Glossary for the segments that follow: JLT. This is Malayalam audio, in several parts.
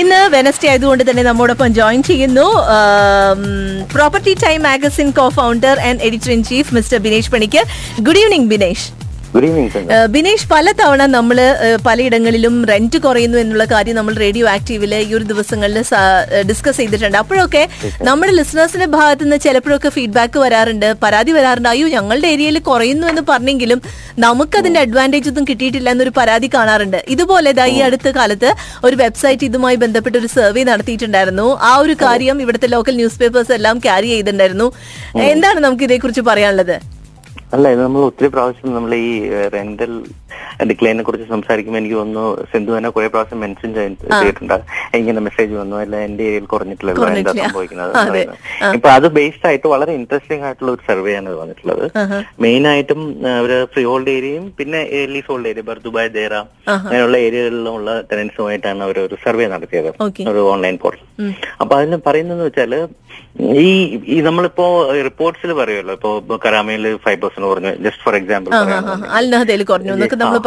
ഇന്ന് വെനസ്ഡേ ആയതുകൊണ്ട് തന്നെ നമ്മോടൊപ്പം ജോയിൻ ചെയ്യുന്നു property time magazine co founder and editor in chief mister Binesh Panicker. Good evening Binesh. Binesh, പലതവണ നമ്മൾ പലയിടങ്ങളിലും റെന്റ് കുറയുന്നു എന്നുള്ള കാര്യം നമ്മൾ റേഡിയോ ആക്റ്റീവില് ഈ ഒരു ദിവസങ്ങളിൽ ഡിസ്കസ് ചെയ്തിട്ടുണ്ട്. അപ്പോഴൊക്കെ നമ്മുടെ ലിസണേഴ്സിന്റെ ഭാഗത്തു നിന്ന് ചിലപ്പോഴൊക്കെ ഫീഡ്ബാക്ക് വരാറുണ്ട്, പരാതി വരാറുണ്ട്, അയ്യോ ഞങ്ങളുടെ ഏരിയയിൽ കുറയുന്നു എന്ന് പറഞ്ഞെങ്കിലും നമുക്കതിന്റെ അഡ്വാൻറ്റേജ് ഒന്നും കിട്ടിയിട്ടില്ല എന്നൊരു പരാതി കാണാറുണ്ട്. ഇതുപോലെ ഈ അടുത്ത കാലത്ത് ഒരു വെബ്സൈറ്റ് ഇതുമായി ബന്ധപ്പെട്ട് ഒരു സർവേ നടത്തിയിട്ടുണ്ടായിരുന്നു. ആ ഒരു കാര്യം ഇവിടുത്തെ ലോക്കൽ ന്യൂസ് പേപ്പേഴ്സ് എല്ലാം ക്യാരി ചെയ്തിട്ടുണ്ടായിരുന്നു. എന്താണ് നമുക്ക് ഇതേക്കുറിച്ച് പറയാനുള്ളത്? അല്ല, ഇത് നമ്മൾ ഒത്തിരി പ്രാവശ്യം നമ്മൾ ഈ റെന്റൽ ഡിക്ലൈനെ കുറിച്ച് സംസാരിക്കുമ്പോൾ എനിക്ക് തോന്നുന്നു സിന്ധു തന്നെ കുറെ പ്രാവശ്യം മെൻഷൻ ചെയ്തിട്ടുണ്ട്. എനിക്കിങ്ങനെ മെസ്സേജ് വന്നു, അല്ല എന്റെ ഏരിയയിൽ കുറഞ്ഞിട്ടുള്ളത്, എന്താ സംഭവിക്കുന്നത്. ഇപ്പൊ അത് ബേസ്ഡ് ആയിട്ട് വളരെ ഇൻട്രസ്റ്റിംഗ് ആയിട്ടുള്ള ഒരു സർവേ ആണ് വന്നിട്ടുള്ളത്. മെയിൻ ആയിട്ടും അവര് ഫ്രീ ഹോൾഡ് ഏരിയയും പിന്നെ leasehold area Dubai Deira അങ്ങനെയുള്ള ഏരിയകളിലുള്ള ടെനൻസുമായിട്ടാണ് അവർ ഒരു സർവേ നടത്തിയത്, ഒരു ഓൺലൈൻ പോർട്ടൽ. അപ്പൊ അതിന് പറയുന്നതെന്ന് വെച്ചാൽ ഈ നമ്മളിപ്പോ റിപ്പോർട്ട്സിൽ പറയുമല്ലോ, ഇപ്പോ കരാമയിൽ 5% കുറഞ്ഞു, ജസ്റ്റ് ഫോർ എക്സാമ്പിൾ കുറഞ്ഞു,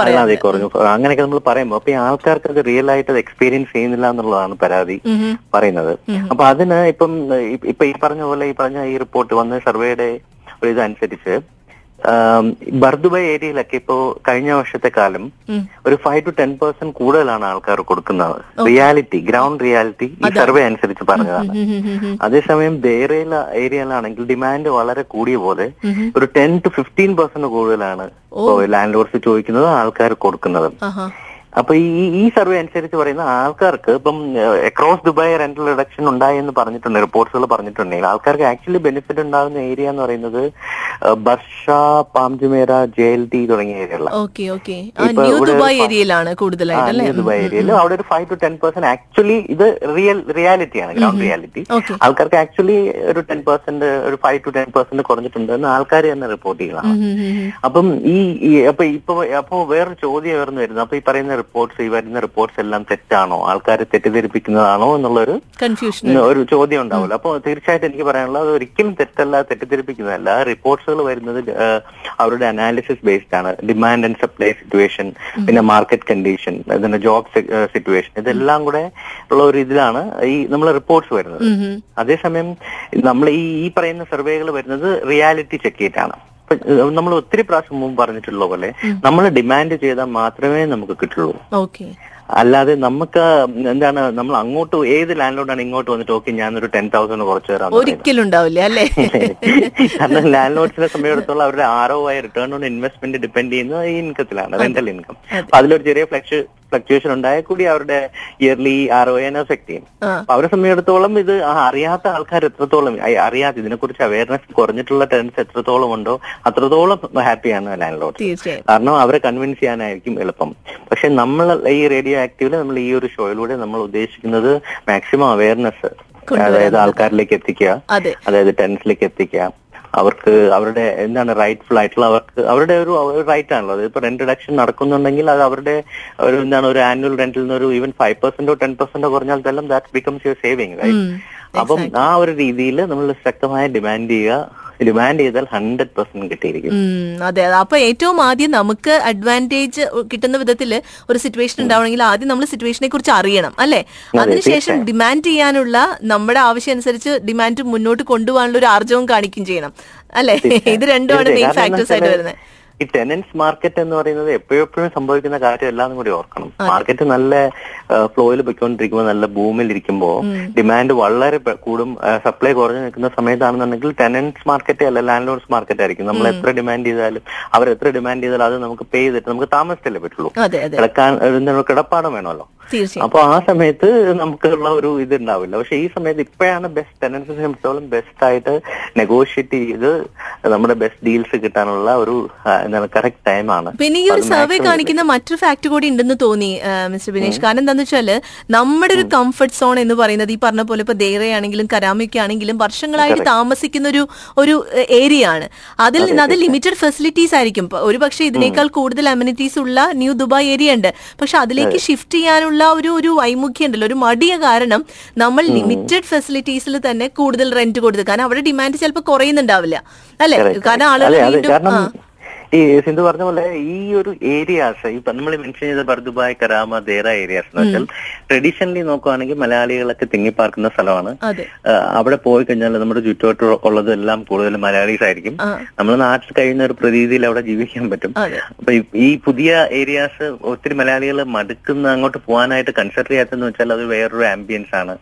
അങ്ങനെയൊക്കെ നമ്മൾ പറയുമ്പോൾ അപ്പൊ ഈ ആൾക്കാർക്ക് അത് റിയൽ ആയിട്ട് അത് എക്സ്പീരിയൻസ് ചെയ്യുന്നില്ല എന്നുള്ളതാണ് പരാതി പറയുന്നത്. അപ്പൊ അതിന് ഇപ്പൊ ഈ പറഞ്ഞ പോലെ ഈ റിപ്പോർട്ട് വന്ന സർവേയുടെ ഒരു ഇതനുസരിച്ച് ബർദുബായ് ഏരിയയിലൊക്കെ ഇപ്പോ കഴിഞ്ഞ വർഷത്തെ കാലം ഒരു 5-10% കൂടുതലാണ് ആൾക്കാർ കൊടുക്കുന്നത്. ഗ്രൗണ്ട് റിയാലിറ്റി ഈ സർവേ അനുസരിച്ച് പറഞ്ഞതാണ്. അതേസമയം ദേറയിലെ ഏരിയയിലാണെങ്കിൽ ഡിമാൻഡ് വളരെ കൂടിയ പോലെ ഒരു 10-15% കൂടുതലാണ് ലാൻഡ് ലോർഡ്സ് ചോദിക്കുന്നത്, ആൾക്കാർ കൊടുക്കുന്നത്. അപ്പൊ ഈ സർവേ അനുസരിച്ച് പറയുന്ന ആൾക്കാർക്ക് ഇപ്പം അക്രോസ് ദുബായ് റെന്റൽ റിഡക്ഷൻ ഉണ്ടായി എന്ന് പറഞ്ഞിട്ടുണ്ട്, റിപ്പോർട്ട്സുകൾ പറഞ്ഞിട്ടുണ്ടെങ്കിൽ ആൾക്കാർക്ക് ആക്ച്വലി ബെനിഫിറ്റ് ഉണ്ടാകുന്ന ഏരിയ എന്ന് പറയുന്നത് ബർഷ, പാംജുമേര, JLT തുടങ്ങിയ ഏരിയകളാണ്. ദുബായ് ഏരിയയിൽ അവിടെ ഒരു 5-10% ആക്ച്വലി ഇത് റിയാലിറ്റിയാണ്, ഗ്രൗണ്ട് റിയാലിറ്റി. ആൾക്കാർക്ക് ആക്ച്വലി ഒരു 10%, ഒരു 5-10% കുറഞ്ഞിട്ടുണ്ട് എന്ന് ആൾക്കാർ തന്നെ റിപ്പോർട്ട് ചെയ്യണം. അപ്പം അപ്പൊ വേറൊരു ചോദ്യം ഉയർന്നു വരുന്നത്, അപ്പൊ ഈ പറയുന്ന റിപ്പോർട്ട്സ്, ഈ വരുന്ന റിപ്പോർട്ട്സ് എല്ലാം തെറ്റാണോ, ആൾക്കാരെ തെറ്റിദ്ധരിപ്പിക്കുന്നതാണോ എന്നുള്ളൊരു കൺഫ്യൂഷൻ, ഒരു ചോദ്യം ഉണ്ടാവില്ല. അപ്പോൾ തീർച്ചയായിട്ടും എനിക്ക് പറയാനുള്ളത് ഒരിക്കലും തെറ്റല്ല, തെറ്റിദ്ധരിപ്പിക്കുന്നതല്ല. റിപ്പോർട്ട്സുകൾ വരുന്നത് അവരുടെ അനാലിസിസ് ബേസ്ഡ് ആണ്. ഡിമാൻഡ് ആൻഡ് സപ്ലൈ സിറ്റുവേഷൻ, പിന്നെ മാർക്കറ്റ് കണ്ടീഷൻ, അതിന്റെ ജോബ് സിറ്റുവേഷൻ, ഇതെല്ലാം കൂടെ ഉള്ള ഒരു ഇതിലാണ് ഈ നമ്മളെ റിപ്പോർട്ട്സ് വരുന്നത്. അതേസമയം നമ്മൾ ഈ പറയുന്ന സർവേകൾ വരുന്നത് റിയാലിറ്റി ചെക്ക് ചെയ്തിട്ടാണ്. നമ്മൾ ഒത്തിരി പ്രാവശ്യം മുമ്പ് പറഞ്ഞിട്ടുള്ള പോലെ നമ്മൾ ഡിമാൻഡ് ചെയ്താൽ മാത്രമേ നമുക്ക് കിട്ടുള്ളൂ. അല്ലാതെ നമുക്ക് എന്താണ്, നമ്മൾ അങ്ങോട്ട് ഏത് ലാൻഡ് ലോഡാണ് ഇങ്ങോട്ട് വന്നിട്ട് ഓക്കെ ഞാനൊരു 10,000 കുറച്ച് തരാം, ഒരിക്കലും ഉണ്ടാവില്ല അല്ലേ. കാരണം ലാൻഡ് ലോഡ്സിനെ സംബന്ധിച്ചിടത്തോളം അവരുടെ ROI, return on investment depend ചെയ്യുന്നത് ഈ ഇൻകത്തിലാണ്, റെന്റൽ ഇൻകം. അതിലൊരു ചെറിയ ഫ്ലക്ച്വേഷൻ ഉണ്ടായാൽ കൂടി അവരുടെ ഇയർലി ROI-നെ എഫക്ട് ചെയ്യും. അപ്പൊ അവരെ സംബന്ധിച്ചിടത്തോളം ഇത് അറിയാത്ത ആൾക്കാർ എത്രത്തോളം അറിയാത്ത, ഇതിനെക്കുറിച്ച് അവയർനെസ് കുറഞ്ഞിട്ടുള്ള ടെൻഡൻസ് എത്രത്തോളം ഉണ്ടോ അത്രത്തോളം ഹാപ്പിയാണ് ലാൻഡ് ലോഡ്. കാരണം അവരെ കൺവിൻസ് ചെയ്യാനായിരിക്കും എളുപ്പം. പക്ഷെ നമ്മൾ ഈ റേഡിയോ ആക്റ്റീവില് നമ്മൾ ഈ ഒരു ഷോയിലൂടെ നമ്മൾ ഉദ്ദേശിക്കുന്നത് മാക്സിമം അവയർനെസ്, അതായത് ആൾക്കാരിലേക്ക് എത്തിക്കുക, അതായത് ടെൻഡൻസിലേക്ക് എത്തിക്കുക. അവർക്ക് അവരുടെ എന്താണ് റൈറ്റ്ഫുൾ ആയിട്ടുള്ള, അവർക്ക് അവരുടെ ഒരു റൈറ്റ് ആണല്ലോ. അതിപ്പോ റെന്റ് റിഡക്ഷൻ നടക്കുന്നുണ്ടെങ്കിൽ അത് അവരുടെ ഒരു എന്താണ്, ഒരു ആനുവൽ റെന്റിൽ നിന്ന് ഒരു ഈവൻ 5%-10% കുറഞ്ഞാൽ തന്നെ that becomes your saving, right. അപ്പം ആ ഒരു രീതിയിൽ നമ്മൾ ശക്തമായി ഡിമാൻഡ് ചെയ്യുക. ഡിമാൻഡ് ചെയ്താൽ 100% കിട്ടിയിരിക്കും. അതെ, അപ്പൊ ഏറ്റവും ആദ്യം നമുക്ക് അഡ്വാൻറ്റേജ് കിട്ടുന്ന വിധത്തിൽ ഒരു സിറ്റുവേഷൻ ഉണ്ടാവണമെങ്കിൽ ആദ്യം നമ്മൾ സിറ്റുവേഷനെ കുറിച്ച് അറിയണം അല്ലെ, അതിനുശേഷം ഡിമാൻഡ് ചെയ്യാനുള്ള, നമ്മുടെ ആവശ്യം അനുസരിച്ച് ഡിമാൻഡ് മുന്നോട്ട് കൊണ്ടുപോകാനുള്ള ഒരു ആർജവം കാണിക്കുകയും ചെയ്യണം അല്ലെ. ഇത് രണ്ടുമാണ് മെയിൻ ഫാക്ടേഴ്സ് ആയിട്ട് വരുന്നത്. ഈ ടെനൻസ് മാർക്കറ്റ് എന്ന് പറയുന്നത് എപ്പോഴും സംഭവിക്കുന്ന കാര്യം എല്ലാവരും കൂടി ഓർക്കണം. മാർക്കറ്റ് നല്ല ഫ്ലോയിൽ പൊയ്ക്കൊണ്ടിരിക്കുമ്പോൾ, നല്ല ബൂമിൽ ഇരിക്കുമ്പോൾ ഡിമാൻഡ് വളരെ കൂടും, സപ്ലൈ കുറഞ്ഞു നിൽക്കുന്ന സമയത്താണെന്നുണ്ടെങ്കിൽ ടെനൻസ് മാർക്കറ്റ് അല്ല, ലാൻഡ് ലോഡ്സ് മാർക്കറ്റ് ആയിരിക്കും. നമ്മൾ എത്ര ഡിമാൻഡ് ചെയ്താലും അവരെത്ര ഡിമാൻഡ് ചെയ്താലും അത് നമുക്ക് പേ ചെയ്തിട്ട് നമുക്ക് താമസിച്ചല്ലേ പറ്റുള്ളൂ, കിടപ്പാടം വേണമല്ലോ. അപ്പൊ ആ സമയത്ത് നമുക്കുള്ള ഒരു ഇതുണ്ടാവില്ല. പക്ഷെ ഈ സമയത്ത് ഇപ്പോഴാണ് ബെസ്റ്റ്, ടെനൻസിനെ സംബന്ധിച്ചോളം ബെസ്റ്റ് ആയിട്ട് നെഗോഷിയേറ്റ് ചെയ്ത് നമ്മുടെ ബെസ്റ്റ് ഡീൽസ് കിട്ടാനുള്ള ഒരു കറക്റ്റ് ടൈമാണ്. പിന്നെ ഈ ഒരു സർവേ കാണിക്കുന്ന മറ്റൊരു ഫാക്ട് കൂടി ഉണ്ടെന്ന് തോന്നി മിസ്റ്റർ ബിനേഷ്. കാരണം എന്താണെന്ന് വെച്ചാൽ നമ്മുടെ ഒരു കംഫർട്ട് സോൺ എന്ന് പറയുന്നത് ഈ പറഞ്ഞ പോലെ ഇപ്പൊ ദേറയാണെങ്കിലും കരാമയൊക്കെ ആണെങ്കിലും വർഷങ്ങളായിട്ട് താമസിക്കുന്ന ഒരു ഏരിയ ആണ്. അത് ലിമിറ്റഡ് ഫെസിലിറ്റീസ് ആയിരിക്കും. ഒരു പക്ഷേ ഇതിനേക്കാൾ കൂടുതൽ അമ്യൂണിറ്റീസ് ഉള്ള ന്യൂ ദുബായ് ഏരിയ ഉണ്ട്. പക്ഷെ അതിലേക്ക് ഷിഫ്റ്റ് ചെയ്യാനുള്ള ഒരു വൈമുഖ്യം ഉണ്ടല്ലോ, ഒരു മടിയ കാരണം നമ്മൾ ലിമിറ്റഡ് ഫെസിലിറ്റീസിൽ തന്നെ കൂടുതൽ റെന്റ് കൊടുത്തു. കാരണം അവിടെ ഡിമാൻഡ് ചിലപ്പോൾ കുറയുന്നുണ്ടാവില്ല അല്ലെ, കാരണം ആളുകൾ ഈ സിന്ധു പറഞ്ഞ പോലെ ഈ ഒരു ഏരിയാസ് ഇപ്പൊ നമ്മൾ മെൻഷൻ ചെയ്ത ബർദുബായ്, കരാമ, ദേറ ഏരിയാസ് എന്ന് വെച്ചാൽ ട്രഡീഷണലി നോക്കുകയാണെങ്കിൽ മലയാളികളൊക്കെ തിങ്ങിപ്പാർക്കുന്ന സ്ഥലമാണ്. അവിടെ പോയി കഴിഞ്ഞാൽ നമ്മുടെ ചുറ്റുവട്ടം ഉള്ളതെല്ലാം കൂടുതൽ മലയാളീസ് ആയിരിക്കും. നമ്മൾ നാട്ടിൽ കഴിയുന്ന ഒരു പ്രതീതിയിൽ അവിടെ ജീവിക്കാൻ പറ്റും. അപ്പൊ ഈ പുതിയ ഏരിയാസ് ഒത്തിരി മലയാളികൾ മടുക്കുന്ന, അങ്ങോട്ട് പോകാനായിട്ട് കൺസിഡർ ചെയ്യാത്തെന്ന് വെച്ചാൽ അത് വേറൊരു ആംബിയൻസ് ആണ്.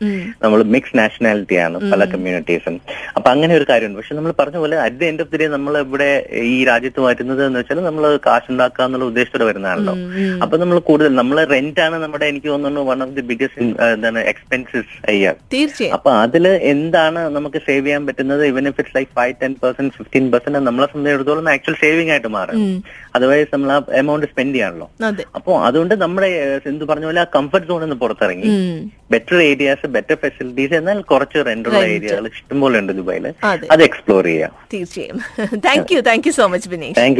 നമ്മൾ മിക്സ് നാഷണാലിറ്റിയാണ് പല കമ്മ്യൂണിറ്റീസും. അപ്പൊ അങ്ങനെ ഒരു കാര്യമുണ്ട്. പക്ഷെ നമ്മൾ പറഞ്ഞ പോലെ at the end of the day നമ്മൾ ഇവിടെ ഈ രാജ്യത്ത് മാറ്റുന്നത് എന്ന് വെച്ചാൽ നമ്മൾ കാശുണ്ടാക്കുക എന്നുള്ള ഉദ്ദേശത്തോടെ വരുന്നതാണല്ലോ. അപ്പൊ നമ്മൾ കൂടുതൽ നമ്മൾ റെന്റ് ആണ് നമ്മുടെ, എനിക്ക് തോന്നുന്നു, വൺ ഓഫ് ദി ബിഗ്ഗസ്റ്റ് എന്താണ് എക്സ്പെൻസസ് അയ്യാ. അപ്പൊ അതില് എന്താണ് നമുക്ക് സേവ് ചെയ്യാൻ പറ്റുന്നത്? ഇവൻ ഇഫ് ഇറ്റ്സ് ലൈക്ക് 5-10%, 15% നമ്മളെ സംബന്ധിച്ചിടത്തോളം ആക്ച്വൽ സേവിംഗ് ആയിട്ട് മാറും. അതർവൈസ് നമ്മൾ ആ എമൗണ്ട് സ്പെൻഡ് ചെയ്യാണല്ലോ. അപ്പൊ അതുകൊണ്ട് നമ്മുടെ എന്ത് പറഞ്ഞ പോലെ ആ കംഫർട്ട് സോണിൽ നിന്ന് പുറത്തിറങ്ങി ബെറ്റർ ഏരിയാസ്, ബെറ്റർ ഫെസിലിറ്റീസ്, എന്നാൽ കുറച്ച് റെന്റുള്ള ഏരിയകൾ ഇഷ്ടംപോലെ ഉണ്ട് ദുബായില്. അത് എക്സ്പ്ലോർ ചെയ്യാം തീർച്ചയായും. Thank you so much Binesh.